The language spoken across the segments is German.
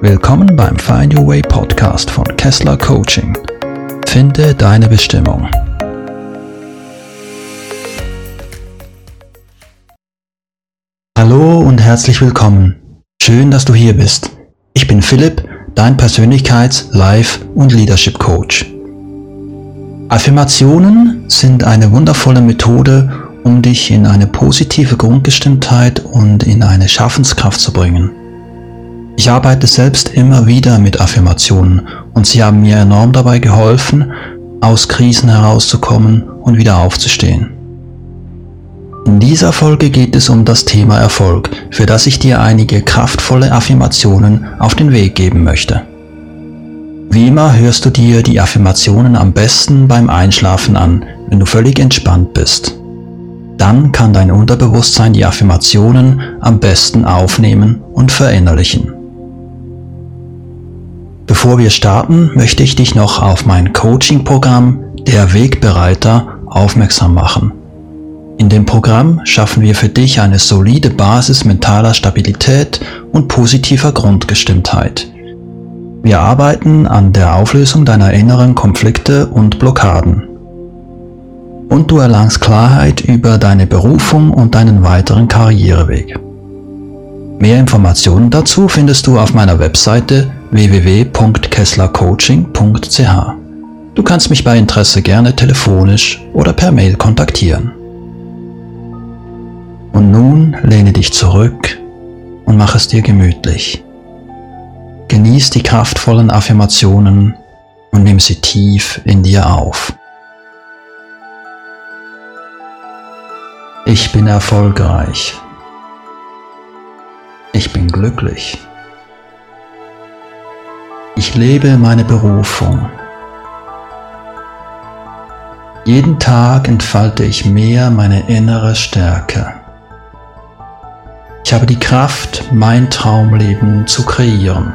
Willkommen beim Find Your Way Podcast von Kessler Coaching. Finde deine Bestimmung. Hallo und herzlich willkommen. Schön, dass du hier bist. Ich bin Philipp, dein Persönlichkeits-, Life- und Leadership-Coach. Affirmationen sind eine wundervolle Methode, um dich in eine positive Grundgestimmtheit und in eine Schaffenskraft zu bringen. Ich arbeite selbst immer wieder mit Affirmationen und sie haben mir enorm dabei geholfen, aus Krisen herauszukommen und wieder aufzustehen. In dieser Folge geht es um das Thema Erfolg, für das ich dir einige kraftvolle Affirmationen auf den Weg geben möchte. Wie immer hörst du dir die Affirmationen am besten beim Einschlafen an, wenn du völlig entspannt bist. Dann kann dein Unterbewusstsein die Affirmationen am besten aufnehmen und verinnerlichen. Bevor wir starten, möchte ich dich noch auf mein Coaching-Programm Der Wegbereiter aufmerksam machen. In dem Programm schaffen wir für dich eine solide Basis mentaler Stabilität und positiver Grundgestimmtheit. Wir arbeiten an der Auflösung deiner inneren Konflikte und Blockaden. Und du erlangst Klarheit über deine Berufung und deinen weiteren Karriereweg. Mehr Informationen dazu findest du auf meiner Webseite www.kesslercoaching.ch. Du kannst mich bei Interesse gerne telefonisch oder per Mail kontaktieren. Und nun lehne dich zurück und mach es dir gemütlich. Genieß die kraftvollen Affirmationen und nimm sie tief in dir auf. Ich bin erfolgreich. Ich bin glücklich. Ich lebe meine Berufung. Jeden Tag entfalte ich mehr meine innere Stärke. Ich habe die Kraft, mein Traumleben zu kreieren.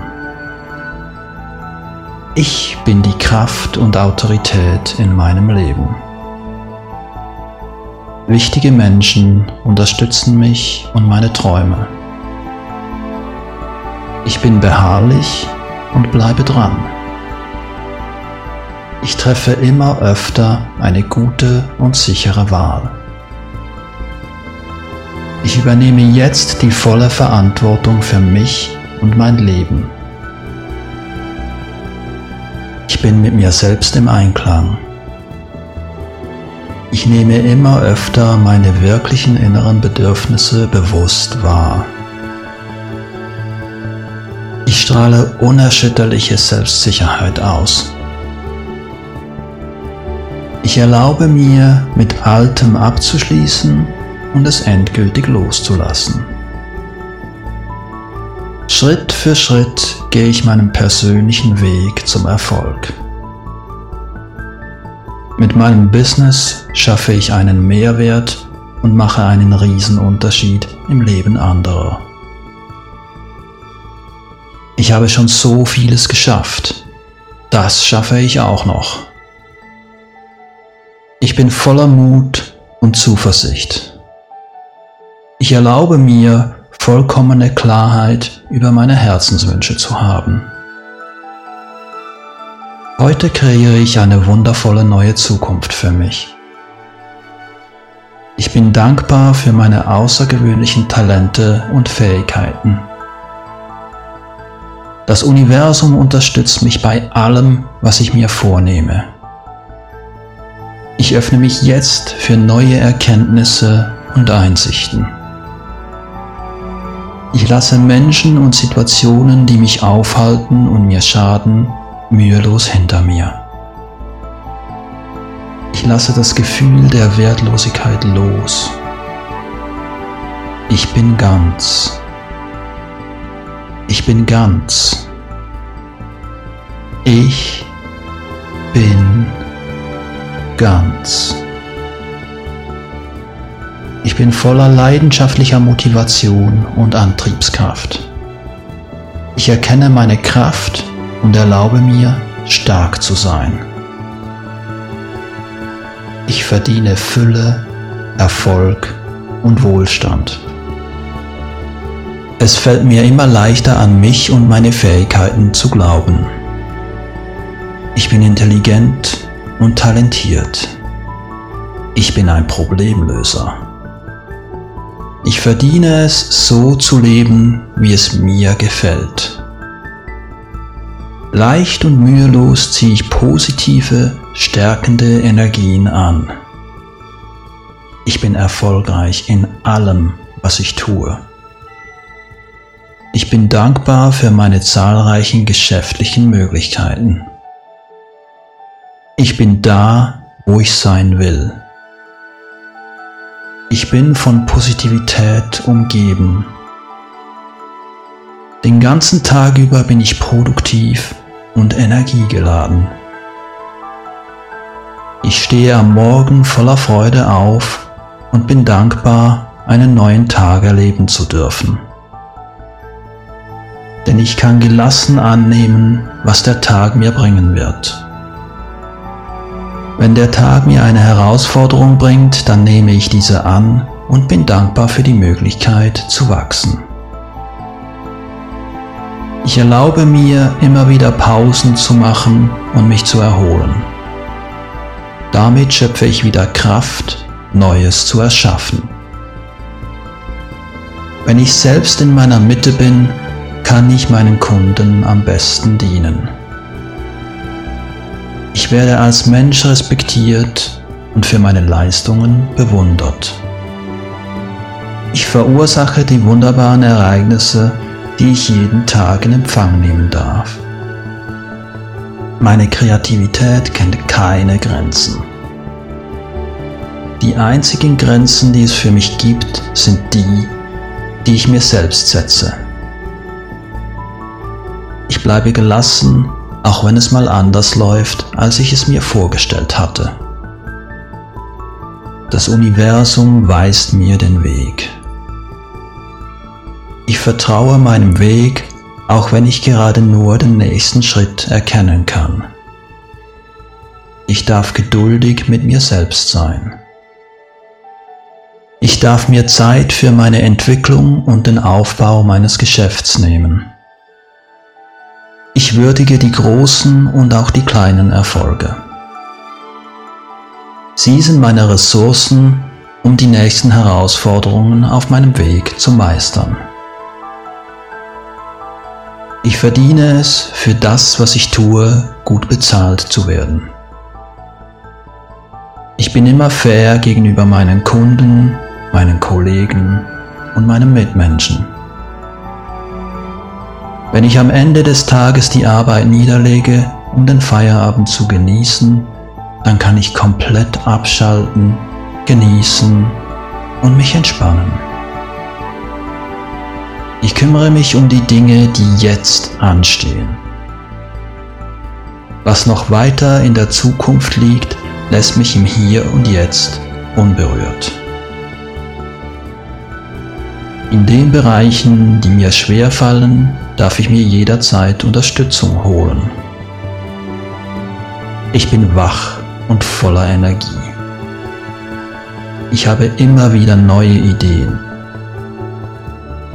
Ich bin die Kraft und Autorität in meinem Leben. Wichtige Menschen unterstützen mich und meine Träume. Ich bin beharrlich und bleibe dran. Ich treffe immer öfter eine gute und sichere Wahl. Ich übernehme jetzt die volle Verantwortung für mich und mein Leben. Ich bin mit mir selbst im Einklang. Ich nehme immer öfter meine wirklichen inneren Bedürfnisse bewusst wahr. Ich strahle unerschütterliche Selbstsicherheit aus. Ich erlaube mir, mit Altem abzuschließen und es endgültig loszulassen. Schritt für Schritt gehe ich meinen persönlichen Weg zum Erfolg. Mit meinem Business schaffe ich einen Mehrwert und mache einen Riesenunterschied im Leben anderer. Ich habe schon so vieles geschafft. Das schaffe ich auch noch. Ich bin voller Mut und Zuversicht. Ich erlaube mir, vollkommene Klarheit über meine Herzenswünsche zu haben. Heute kreiere ich eine wundervolle neue Zukunft für mich. Ich bin dankbar für meine außergewöhnlichen Talente und Fähigkeiten. Das Universum unterstützt mich bei allem, was ich mir vornehme. Ich öffne mich jetzt für neue Erkenntnisse und Einsichten. Ich lasse Menschen und Situationen, die mich aufhalten und mir schaden, mühelos hinter mir. Ich lasse das Gefühl der Wertlosigkeit los. Ich bin ganz. Ich bin ganz. Ich bin ganz. Ich bin voller leidenschaftlicher Motivation und Antriebskraft. Ich erkenne meine Kraft und erlaube mir, stark zu sein. Ich verdiene Fülle, Erfolg und Wohlstand. Es fällt mir immer leichter, an mich und meine Fähigkeiten zu glauben. Ich bin intelligent und talentiert. Ich bin ein Problemlöser. Ich verdiene es, so zu leben, wie es mir gefällt. Leicht und mühelos ziehe ich positive, stärkende Energien an. Ich bin erfolgreich in allem, was ich tue. Ich bin dankbar für meine zahlreichen geschäftlichen Möglichkeiten. Ich bin da, wo ich sein will. Ich bin von Positivität umgeben. Den ganzen Tag über bin ich produktiv und energiegeladen. Ich stehe am Morgen voller Freude auf und bin dankbar, einen neuen Tag erleben zu dürfen. Denn ich kann gelassen annehmen, was der Tag mir bringen wird. Wenn der Tag mir eine Herausforderung bringt, dann nehme ich diese an und bin dankbar für die Möglichkeit zu wachsen. Ich erlaube mir, immer wieder Pausen zu machen und mich zu erholen. Damit schöpfe ich wieder Kraft, Neues zu erschaffen. Wenn ich selbst in meiner Mitte bin, kann ich meinen Kunden am besten dienen. Ich werde als Mensch respektiert und für meine Leistungen bewundert. Ich verursache die wunderbaren Ereignisse, die ich jeden Tag in Empfang nehmen darf. Meine Kreativität kennt keine Grenzen. Die einzigen Grenzen, die es für mich gibt, sind die, die ich mir selbst setze. Ich bleibe gelassen, auch wenn es mal anders läuft, als ich es mir vorgestellt hatte. Das Universum weist mir den Weg. Ich vertraue meinem Weg, auch wenn ich gerade nur den nächsten Schritt erkennen kann. Ich darf geduldig mit mir selbst sein. Ich darf mir Zeit für meine Entwicklung und den Aufbau meines Geschäfts nehmen. Ich würdige die großen und auch die kleinen Erfolge. Sie sind meine Ressourcen, um die nächsten Herausforderungen auf meinem Weg zu meistern. Ich verdiene es, für das, was ich tue, gut bezahlt zu werden. Ich bin immer fair gegenüber meinen Kunden, meinen Kollegen und meinen Mitmenschen. Wenn ich am Ende des Tages die Arbeit niederlege, um den Feierabend zu genießen, dann kann ich komplett abschalten, genießen und mich entspannen. Ich kümmere mich um die Dinge, die jetzt anstehen. Was noch weiter in der Zukunft liegt, lässt mich im Hier und Jetzt unberührt. In den Bereichen, die mir schwerfallen, darf ich mir jederzeit Unterstützung holen. Ich bin wach und voller Energie. Ich habe immer wieder neue Ideen.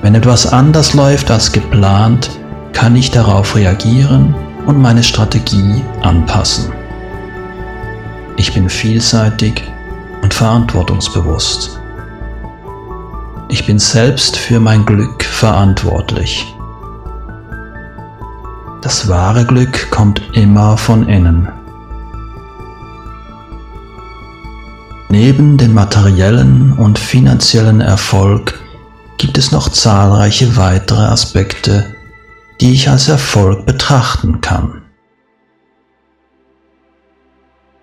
Wenn etwas anders läuft als geplant, kann ich darauf reagieren und meine Strategie anpassen. Ich bin vielseitig und verantwortungsbewusst. Ich bin selbst für mein Glück verantwortlich. Das wahre Glück kommt immer von innen. Neben dem materiellen und finanziellen Erfolg gibt es noch zahlreiche weitere Aspekte, die ich als Erfolg betrachten kann.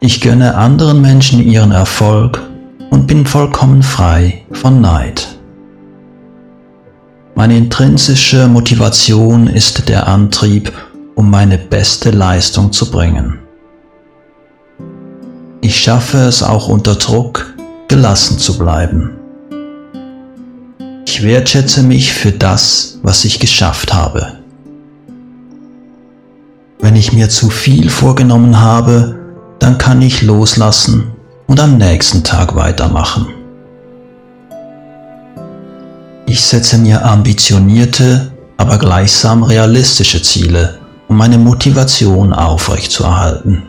Ich gönne anderen Menschen ihren Erfolg und bin vollkommen frei von Neid. Meine intrinsische Motivation ist der Antrieb, um meine beste Leistung zu bringen. Ich schaffe es auch unter Druck, gelassen zu bleiben. Ich wertschätze mich für das, was ich geschafft habe. Wenn ich mir zu viel vorgenommen habe, dann kann ich loslassen und am nächsten Tag weitermachen. Ich setze mir ambitionierte, aber gleichsam realistische Ziele, um meine Motivation aufrechtzuerhalten.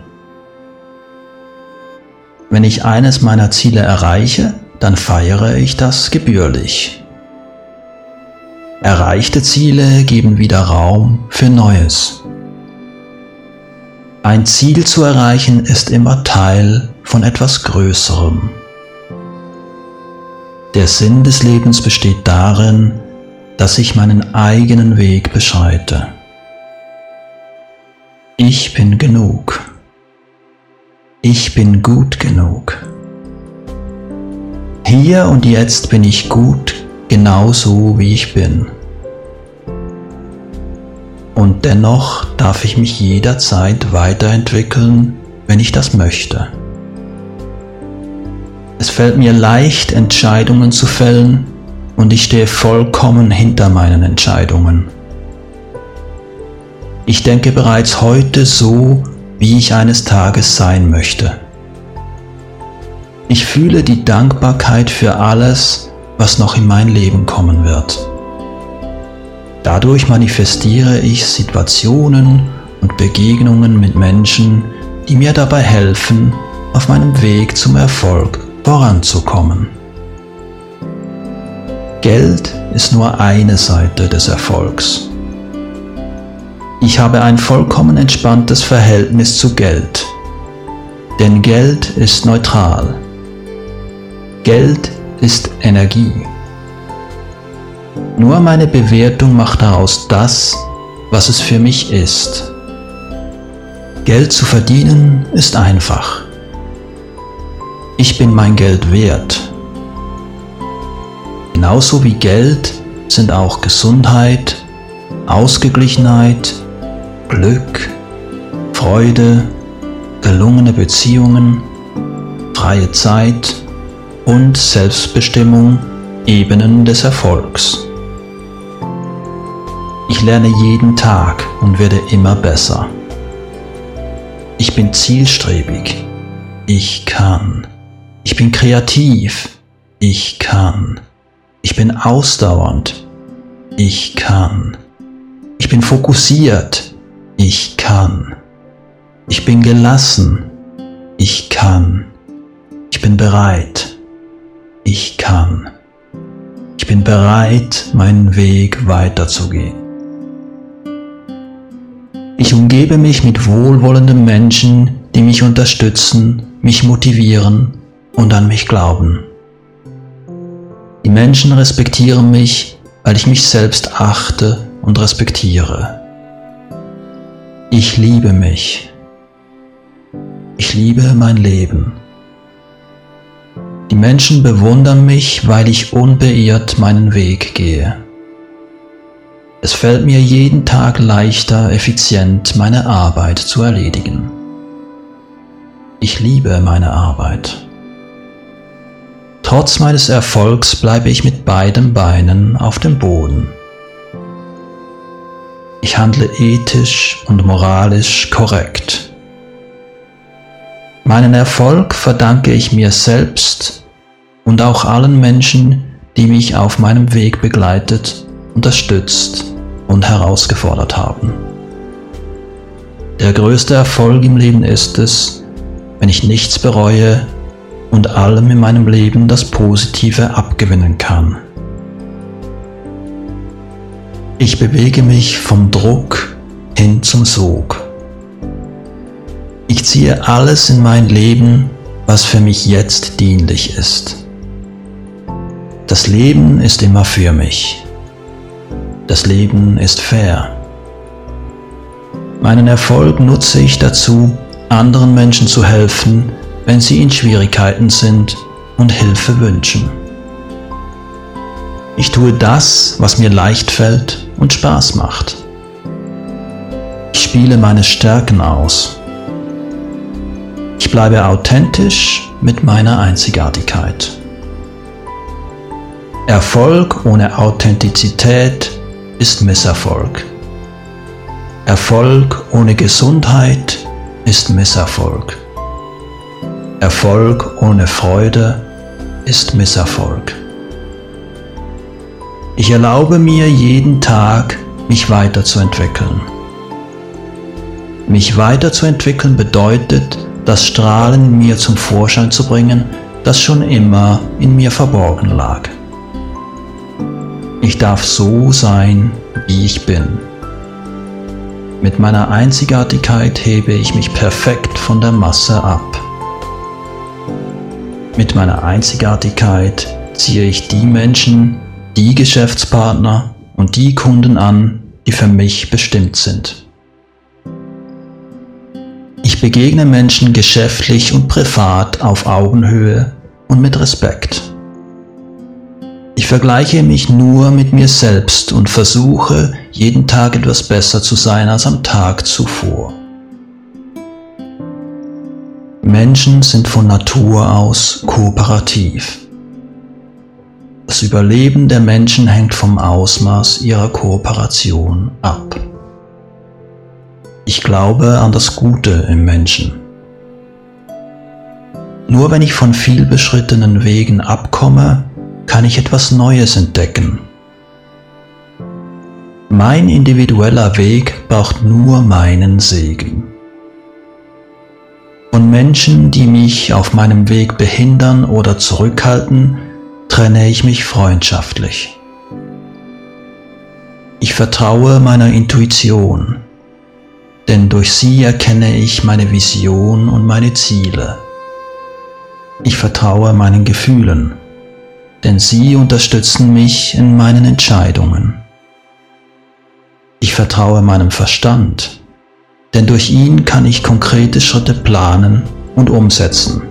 Wenn ich eines meiner Ziele erreiche, dann feiere ich das gebührlich. Erreichte Ziele geben wieder Raum für Neues. Ein Ziel zu erreichen ist immer Teil von etwas Größerem. Der Sinn des Lebens besteht darin, dass ich meinen eigenen Weg beschreite. Ich bin genug. Ich bin gut genug. Hier und jetzt bin ich gut, genauso wie ich bin. Und dennoch darf ich mich jederzeit weiterentwickeln, wenn ich das möchte. Es fällt mir leicht, Entscheidungen zu fällen, und ich stehe vollkommen hinter meinen Entscheidungen. Ich denke bereits heute so, wie ich eines Tages sein möchte. Ich fühle die Dankbarkeit für alles, was noch in mein Leben kommen wird. Dadurch manifestiere ich Situationen und Begegnungen mit Menschen, die mir dabei helfen, auf meinem Weg zum Erfolg voranzukommen. Geld ist nur eine Seite des Erfolgs. Ich habe ein vollkommen entspanntes Verhältnis zu Geld, denn Geld ist neutral. Geld ist Energie. Nur meine Bewertung macht daraus das, was es für mich ist. Geld zu verdienen ist einfach. Ich bin mein Geld wert. Genauso wie Geld sind auch Gesundheit, Ausgeglichenheit, Glück, Freude, gelungene Beziehungen, freie Zeit und Selbstbestimmung Ebenen des Erfolgs. Ich lerne jeden Tag und werde immer besser. Ich bin zielstrebig. Ich kann. Ich bin kreativ. Ich kann. Ich bin ausdauernd. Ich kann. Ich bin fokussiert. Ich kann. Ich bin gelassen. Ich kann. Ich bin bereit. Ich kann. Ich bin bereit, meinen Weg weiterzugehen. Ich umgebe mich mit wohlwollenden Menschen, die mich unterstützen, mich motivieren und an mich glauben. Die Menschen respektieren mich, weil ich mich selbst achte und respektiere. Ich liebe mich. Ich liebe mein Leben. Die Menschen bewundern mich, weil ich unbeirrt meinen Weg gehe. Es fällt mir jeden Tag leichter, effizient meine Arbeit zu erledigen. Ich liebe meine Arbeit. Trotz meines Erfolgs bleibe ich mit beiden Beinen auf dem Boden. Ich handle ethisch und moralisch korrekt. Meinen Erfolg verdanke ich mir selbst und auch allen Menschen, die mich auf meinem Weg begleitet, unterstützt und herausgefordert haben. Der größte Erfolg im Leben ist es, wenn ich nichts bereue und allem in meinem Leben das Positive abgewinnen kann. Ich bewege mich vom Druck hin zum Sog. Ich ziehe alles in mein Leben, was für mich jetzt dienlich ist. Das Leben ist immer für mich. Das Leben ist fair. Meinen Erfolg nutze ich dazu, anderen Menschen zu helfen, wenn sie in Schwierigkeiten sind und Hilfe wünschen. Ich tue das, was mir leicht fällt und Spaß macht. Ich spiele meine Stärken aus. Ich bleibe authentisch mit meiner Einzigartigkeit. Erfolg ohne Authentizität ist Misserfolg. Erfolg ohne Gesundheit ist Misserfolg. Erfolg ohne Freude ist Misserfolg. Ich erlaube mir jeden Tag, mich weiterzuentwickeln. Mich weiterzuentwickeln bedeutet, das Strahlen mir zum Vorschein zu bringen, das schon immer in mir verborgen lag. Ich darf so sein, wie ich bin. Mit meiner Einzigartigkeit hebe ich mich perfekt von der Masse ab. Mit meiner Einzigartigkeit ziehe ich die Menschen, die Geschäftspartner und die Kunden an, die für mich bestimmt sind. Ich begegne Menschen geschäftlich und privat auf Augenhöhe und mit Respekt. Ich vergleiche mich nur mit mir selbst und versuche, jeden Tag etwas besser zu sein als am Tag zuvor. Menschen sind von Natur aus kooperativ. Das Überleben der Menschen hängt vom Ausmaß ihrer Kooperation ab. Ich glaube an das Gute im Menschen. Nur wenn ich von vielbeschrittenen Wegen abkomme, kann ich etwas Neues entdecken. Mein individueller Weg braucht nur meinen Segen. Von Menschen, die mich auf meinem Weg behindern oder zurückhalten, trenne ich mich freundschaftlich. Ich vertraue meiner Intuition, denn durch sie erkenne ich meine Vision und meine Ziele. Ich vertraue meinen Gefühlen, denn sie unterstützen mich in meinen Entscheidungen. Ich vertraue meinem Verstand, denn durch ihn kann ich konkrete Schritte planen und umsetzen.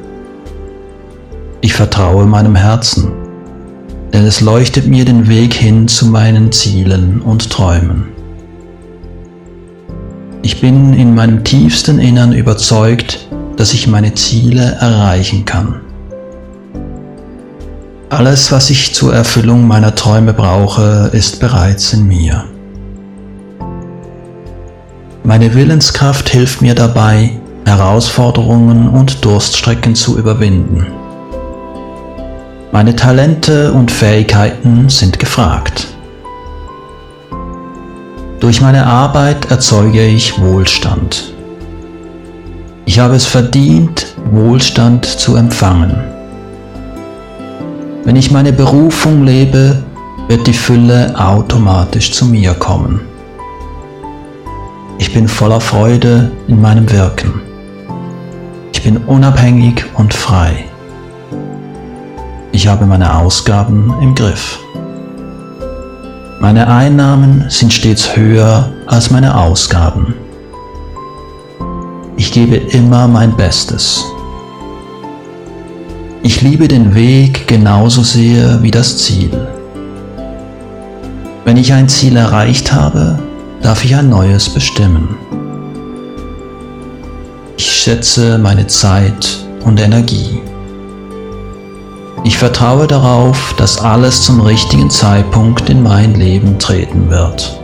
Ich vertraue meinem Herzen, denn es leuchtet mir den Weg hin zu meinen Zielen und Träumen. Ich bin in meinem tiefsten Innern überzeugt, dass ich meine Ziele erreichen kann. Alles, was ich zur Erfüllung meiner Träume brauche, ist bereits in mir. Meine Willenskraft hilft mir dabei, Herausforderungen und Durststrecken zu überwinden. Meine Talente und Fähigkeiten sind gefragt. Durch meine Arbeit erzeuge ich Wohlstand. Ich habe es verdient, Wohlstand zu empfangen. Wenn ich meine Berufung lebe, wird die Fülle automatisch zu mir kommen. Ich bin voller Freude in meinem Wirken. Ich bin unabhängig und frei. Ich habe meine Ausgaben im Griff. Meine Einnahmen sind stets höher als meine Ausgaben. Ich gebe immer mein Bestes. Ich liebe den Weg genauso sehr wie das Ziel. Wenn ich ein Ziel erreicht habe, darf ich ein neues bestimmen. Ich schätze meine Zeit und Energie. Ich vertraue darauf, dass alles zum richtigen Zeitpunkt in mein Leben treten wird.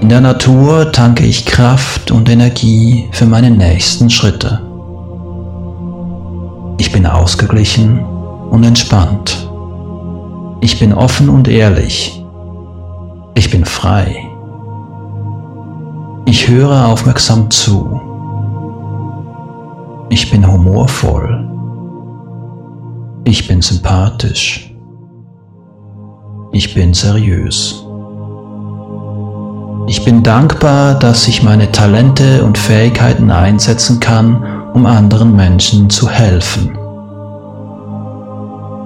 In der Natur tanke ich Kraft und Energie für meine nächsten Schritte. Ich bin ausgeglichen und entspannt. Ich bin offen und ehrlich. Ich bin frei. Ich höre aufmerksam zu. Ich bin humorvoll. Ich bin sympathisch. Ich bin seriös. Ich bin dankbar, dass ich meine Talente und Fähigkeiten einsetzen kann, um anderen Menschen zu helfen.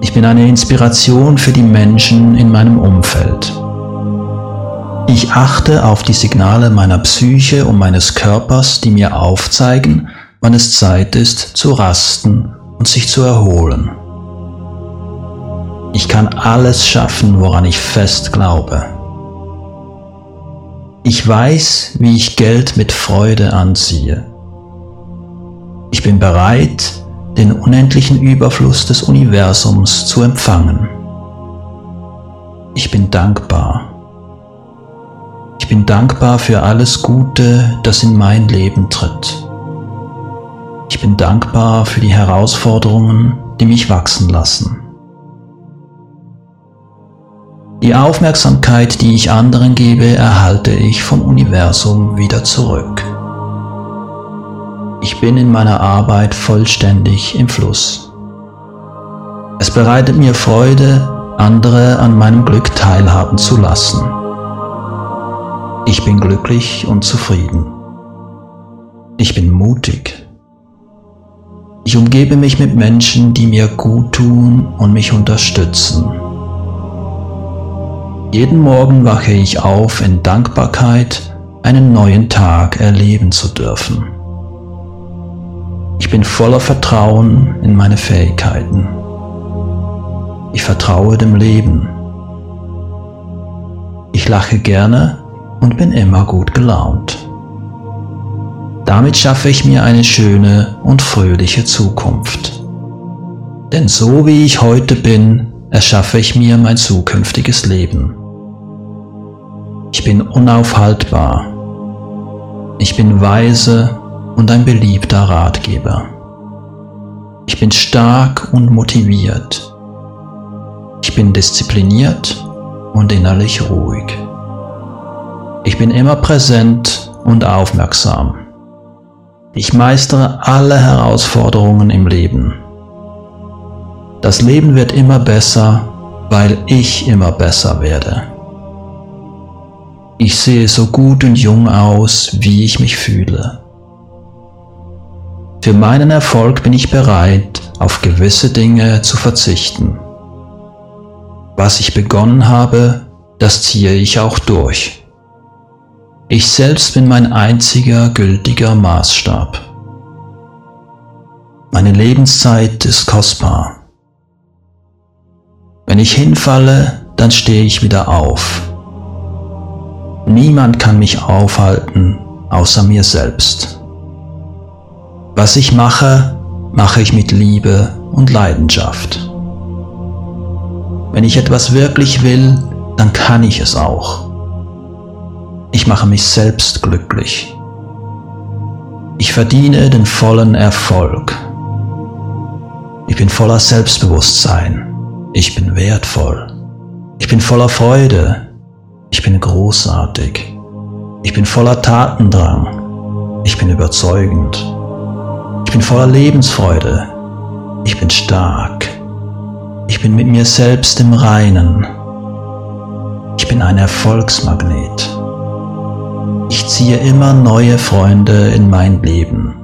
Ich bin eine Inspiration für die Menschen in meinem Umfeld. Ich achte auf die Signale meiner Psyche und meines Körpers, die mir aufzeigen, wann es Zeit ist, zu rasten und sich zu erholen. Ich kann alles schaffen, woran ich fest glaube. Ich weiß, wie ich Geld mit Freude anziehe. Ich bin bereit, den unendlichen Überfluss des Universums zu empfangen. Ich bin dankbar. Ich bin dankbar für alles Gute, das in mein Leben tritt. Ich bin dankbar für die Herausforderungen, die mich wachsen lassen. Die Aufmerksamkeit, die ich anderen gebe, erhalte ich vom Universum wieder zurück. Ich bin in meiner Arbeit vollständig im Fluss. Es bereitet mir Freude, andere an meinem Glück teilhaben zu lassen. Ich bin glücklich und zufrieden. Ich bin mutig. Ich umgebe mich mit Menschen, die mir gut tun und mich unterstützen. Jeden Morgen wache ich auf in Dankbarkeit, einen neuen Tag erleben zu dürfen. Ich bin voller Vertrauen in meine Fähigkeiten. Ich vertraue dem Leben. Ich lache gerne und bin immer gut gelaunt. Damit schaffe ich mir eine schöne und fröhliche Zukunft. Denn so wie ich heute bin, erschaffe ich mir mein zukünftiges Leben. Ich bin unaufhaltbar. Ich bin weise und ein beliebter Ratgeber. Ich bin stark und motiviert. Ich bin diszipliniert und innerlich ruhig. Ich bin immer präsent und aufmerksam. Ich meistere alle Herausforderungen im Leben. Das Leben wird immer besser, weil ich immer besser werde. Ich sehe so gut und jung aus, wie ich mich fühle. Für meinen Erfolg bin ich bereit, auf gewisse Dinge zu verzichten. Was ich begonnen habe, das ziehe ich auch durch. Ich selbst bin mein einziger gültiger Maßstab. Meine Lebenszeit ist kostbar. Wenn ich hinfalle, dann stehe ich wieder auf. Niemand kann mich aufhalten, außer mir selbst. Was ich mache, mache ich mit Liebe und Leidenschaft. Wenn ich etwas wirklich will, dann kann ich es auch. Ich mache mich selbst glücklich. Ich verdiene den vollen Erfolg. Ich bin voller Selbstbewusstsein. Ich bin wertvoll. Ich bin voller Freude. Ich bin großartig. Ich bin voller Tatendrang. Ich bin überzeugend. Ich bin voller Lebensfreude. Ich bin stark. Ich bin mit mir selbst im Reinen. Ich bin ein Erfolgsmagnet. Ich ziehe immer neue Freunde in mein Leben.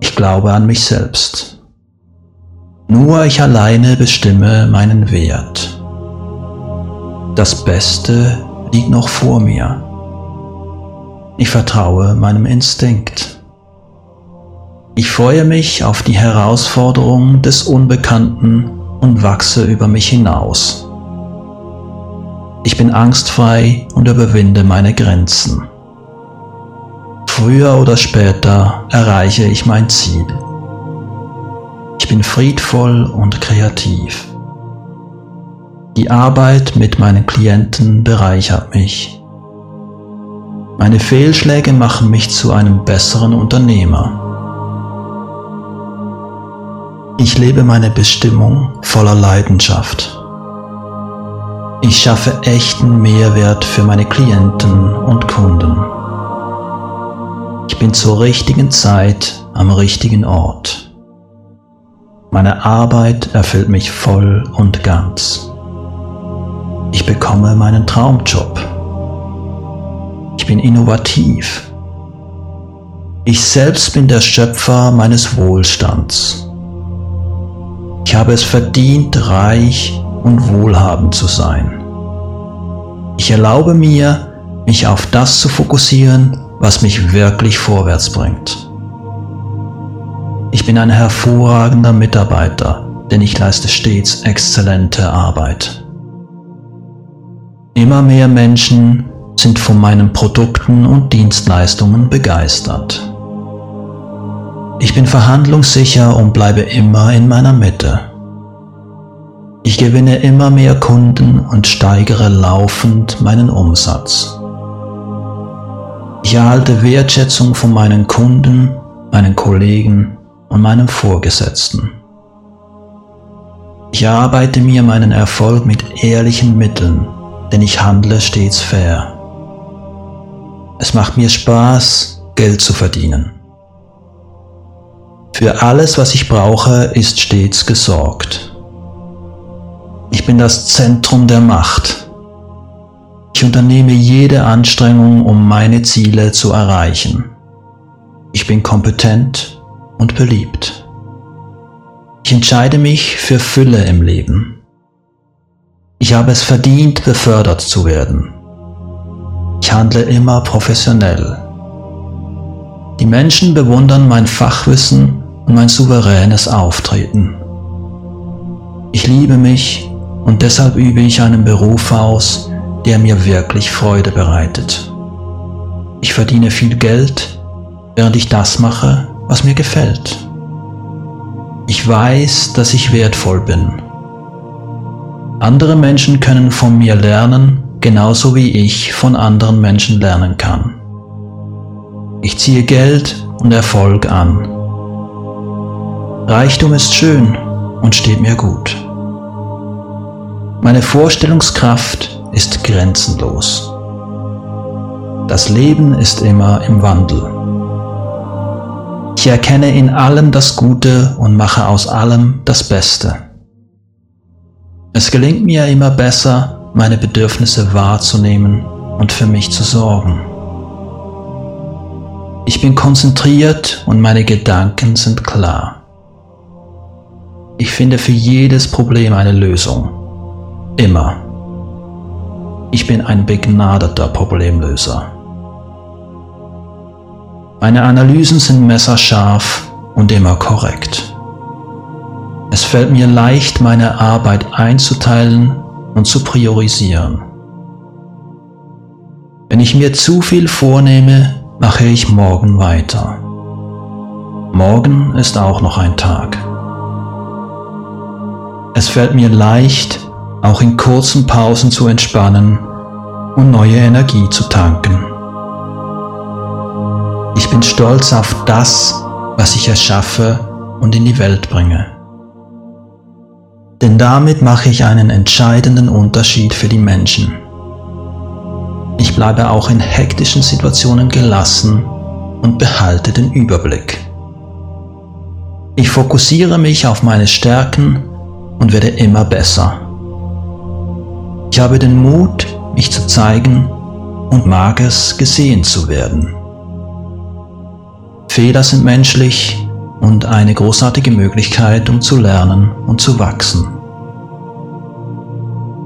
Ich glaube an mich selbst. Nur ich alleine bestimme meinen Wert. Das Beste liegt noch vor mir. Ich vertraue meinem Instinkt. Ich freue mich auf die Herausforderung des Unbekannten und wachse über mich hinaus. Ich bin angstfrei und überwinde meine Grenzen. Früher oder später erreiche ich mein Ziel. Ich bin friedvoll und kreativ. Die Arbeit mit meinen Klienten bereichert mich. Meine Fehlschläge machen mich zu einem besseren Unternehmer. Ich lebe meine Bestimmung voller Leidenschaft. Ich schaffe echten Mehrwert für meine Klienten und Kunden. Ich bin zur richtigen Zeit am richtigen Ort. Meine Arbeit erfüllt mich voll und ganz. Ich bekomme meinen Traumjob. Ich bin innovativ. Ich selbst bin der Schöpfer meines Wohlstands. Ich habe es verdient, reich und wohlhabend zu sein. Ich erlaube mir, mich auf das zu fokussieren, was mich wirklich vorwärts bringt. Ich bin ein hervorragender Mitarbeiter, denn ich leiste stets exzellente Arbeit. Immer mehr Menschen sind von meinen Produkten und Dienstleistungen begeistert. Ich bin verhandlungssicher und bleibe immer in meiner Mitte. Ich gewinne immer mehr Kunden und steigere laufend meinen Umsatz. Ich erhalte Wertschätzung von meinen Kunden meinen Kollegen und meinem Vorgesetzten. Ich erarbeite mir meinen Erfolg mit ehrlichen Mitteln, denn ich handle stets fair. Es macht mir Spaß, Geld zu verdienen. Für alles, was ich brauche, ist stets gesorgt. Ich bin das Zentrum der Macht. Ich unternehme jede Anstrengung, um meine Ziele zu erreichen. Ich bin kompetent und beliebt. Ich entscheide mich für Fülle im Leben. Ich habe es verdient, befördert zu werden. Ich handle immer professionell. Die Menschen bewundern mein Fachwissen und mein souveränes Auftreten. Ich liebe mich und deshalb übe ich einen Beruf aus, der mir wirklich Freude bereitet. Ich verdiene viel Geld, während ich das mache, was mir gefällt. Ich weiß, dass ich wertvoll bin. Andere Menschen können von mir lernen, genauso wie ich von anderen Menschen lernen kann. Ich ziehe Geld und Erfolg an. Reichtum ist schön und steht mir gut. Meine Vorstellungskraft ist grenzenlos. Das Leben ist immer im Wandel. Ich erkenne in allem das Gute und mache aus allem das Beste. Es gelingt mir immer besser, meine Bedürfnisse wahrzunehmen und für mich zu sorgen. Ich bin konzentriert und meine Gedanken sind klar. Ich finde für jedes Problem eine Lösung. Immer. Ich bin ein begnadeter Problemlöser. Meine Analysen sind messerscharf und immer korrekt. Es fällt mir leicht, meine Arbeit einzuteilen und zu priorisieren. Wenn ich mir zu viel vornehme, mache ich morgen weiter. Morgen ist auch noch ein Tag. Es fällt mir leicht, auch in kurzen Pausen zu entspannen und neue Energie zu tanken. Ich bin stolz auf das, was ich erschaffe und in die Welt bringe. Denn damit mache ich einen entscheidenden Unterschied für die Menschen. Ich bleibe auch in hektischen Situationen gelassen und behalte den Überblick. Ich fokussiere mich auf meine Stärken und werde immer besser. Ich habe den Mut, mich zu zeigen und mag es, gesehen zu werden. Fehler sind menschlich und eine großartige Möglichkeit, um zu lernen und zu wachsen.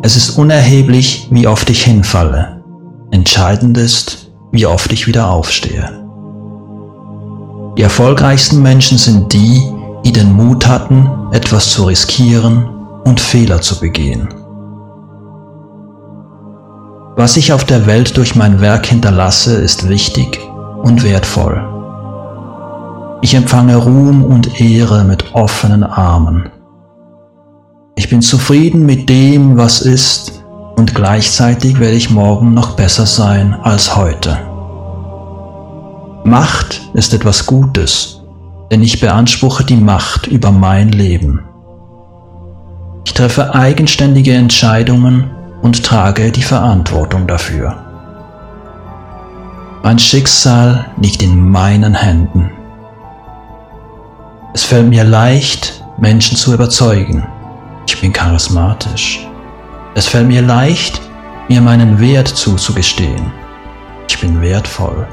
Es ist unerheblich, wie oft ich hinfalle. Entscheidend ist, wie oft ich wieder aufstehe. Die erfolgreichsten Menschen sind die, die den Mut hatten, etwas zu riskieren und Fehler zu begehen. Was ich auf der Welt durch mein Werk hinterlasse, ist wichtig und wertvoll. Ich empfange Ruhm und Ehre mit offenen Armen. Ich bin zufrieden mit dem, was ist, und gleichzeitig werde ich morgen noch besser sein als heute. Macht ist etwas Gutes, denn ich beanspruche die Macht über mein Leben. Ich treffe eigenständige Entscheidungen und trage die Verantwortung dafür. Mein Schicksal liegt in meinen Händen. Es fällt mir leicht, Menschen zu überzeugen. Ich bin charismatisch. Es fällt mir leicht, mir meinen Wert zuzugestehen. Ich bin wertvoll.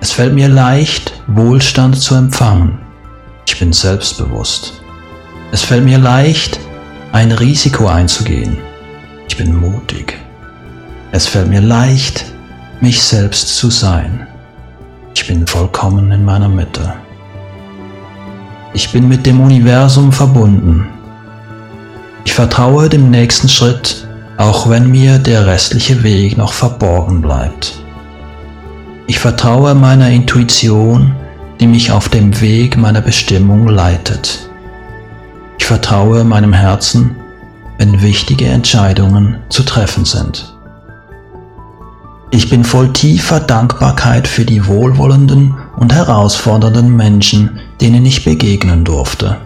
Es fällt mir leicht, Wohlstand zu empfangen. Ich bin selbstbewusst. Es fällt mir leicht, ein Risiko einzugehen. Ich bin mutig. Es fällt mir leicht, mich selbst zu sein. Ich bin vollkommen in meiner Mitte. Ich bin mit dem Universum verbunden. Ich vertraue dem nächsten Schritt, auch wenn mir der restliche Weg noch verborgen bleibt. Ich vertraue meiner Intuition, die mich auf dem Weg meiner Bestimmung leitet. Ich vertraue meinem Herzen, wenn wichtige Entscheidungen zu treffen sind. Ich bin voll tiefer Dankbarkeit für die wohlwollenden und herausfordernden Menschen, denen ich begegnen durfte.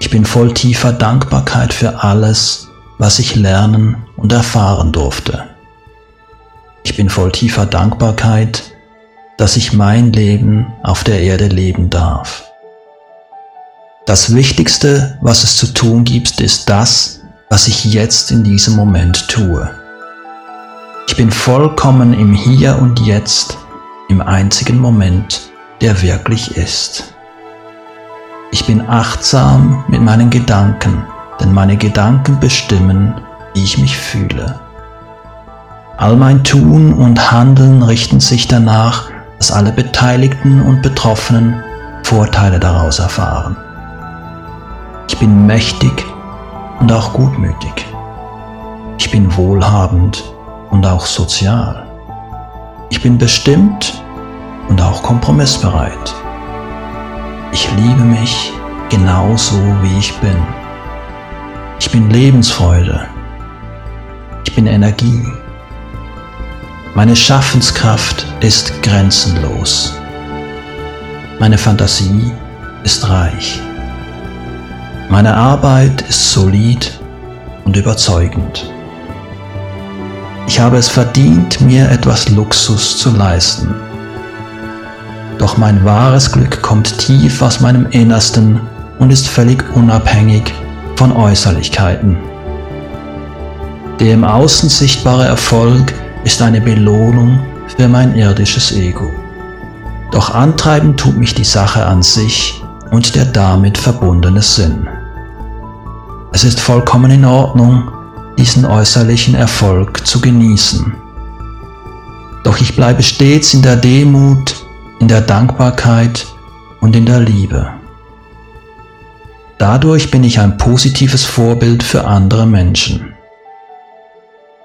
Ich bin voll tiefer Dankbarkeit für alles, was ich lernen und erfahren durfte. Ich bin voll tiefer Dankbarkeit, dass ich mein Leben auf der Erde leben darf. Das Wichtigste, was es zu tun gibt, ist das, was ich jetzt in diesem Moment tue. Ich bin vollkommen im Hier und Jetzt, im einzigen Moment, der wirklich ist. Ich bin achtsam mit meinen Gedanken, denn meine Gedanken bestimmen, wie ich mich fühle. All mein Tun und Handeln richten sich danach, dass alle Beteiligten und Betroffenen Vorteile daraus erfahren. Ich bin mächtig und auch gutmütig. Ich bin wohlhabend und auch sozial. Ich bin bestimmt und auch kompromissbereit. Ich liebe mich genauso, wie ich bin. Ich bin Lebensfreude. Ich bin Energie. Meine Schaffenskraft ist grenzenlos. Meine Fantasie ist reich. Meine Arbeit ist solid und überzeugend. Ich habe es verdient, mir etwas Luxus zu leisten. Doch mein wahres Glück kommt tief aus meinem Innersten und ist völlig unabhängig von Äußerlichkeiten. Der im Außen sichtbare Erfolg ist eine Belohnung für mein irdisches Ego. Doch antreiben tut mich die Sache an sich und der damit verbundene Sinn. Es ist vollkommen in Ordnung, diesen äußerlichen Erfolg zu genießen. Doch ich bleibe stets in der Demut, in der Dankbarkeit und in der Liebe. Dadurch bin ich ein positives Vorbild für andere Menschen.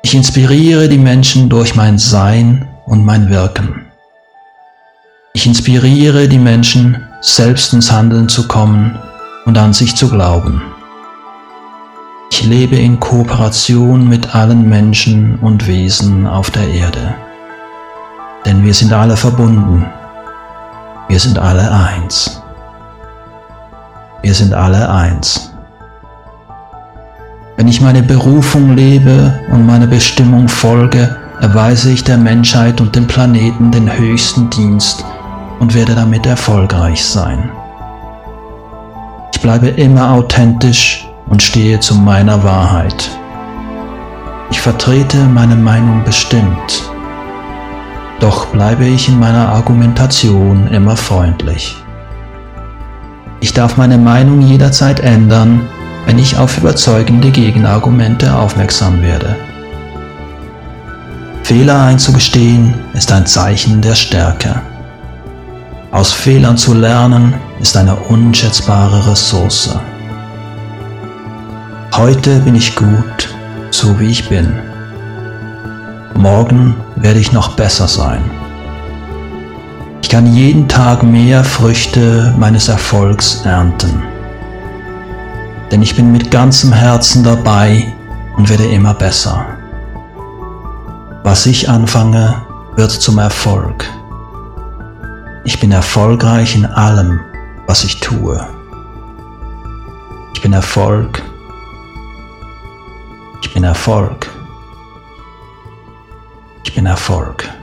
Ich inspiriere die Menschen durch mein Sein und mein Wirken. Ich inspiriere die Menschen, selbst ins Handeln zu kommen und an sich zu glauben. Ich lebe in Kooperation mit allen Menschen und Wesen auf der Erde. Denn wir sind alle verbunden. Wir sind alle eins. Wir sind alle eins. Wenn ich meine Berufung lebe und meiner Bestimmung folge, erweise ich der Menschheit und dem Planeten den höchsten Dienst und werde damit erfolgreich sein. Ich bleibe immer authentisch und stehe zu meiner Wahrheit. Ich vertrete meine Meinung bestimmt, doch bleibe ich in meiner Argumentation immer freundlich. Ich darf meine Meinung jederzeit ändern, wenn ich auf überzeugende Gegenargumente aufmerksam werde. Fehler einzugestehen ist ein Zeichen der Stärke. Aus Fehlern zu lernen ist eine unschätzbare Ressource. Heute bin ich gut, so wie ich bin. Morgen werde ich noch besser sein. Ich kann jeden Tag mehr Früchte meines Erfolgs ernten. Denn ich bin mit ganzem Herzen dabei und werde immer besser. Was ich anfange, wird zum Erfolg. Ich bin erfolgreich in allem, was ich tue. Ich bin Erfolg. Ich bin Erfolg. Ich bin Erfolg.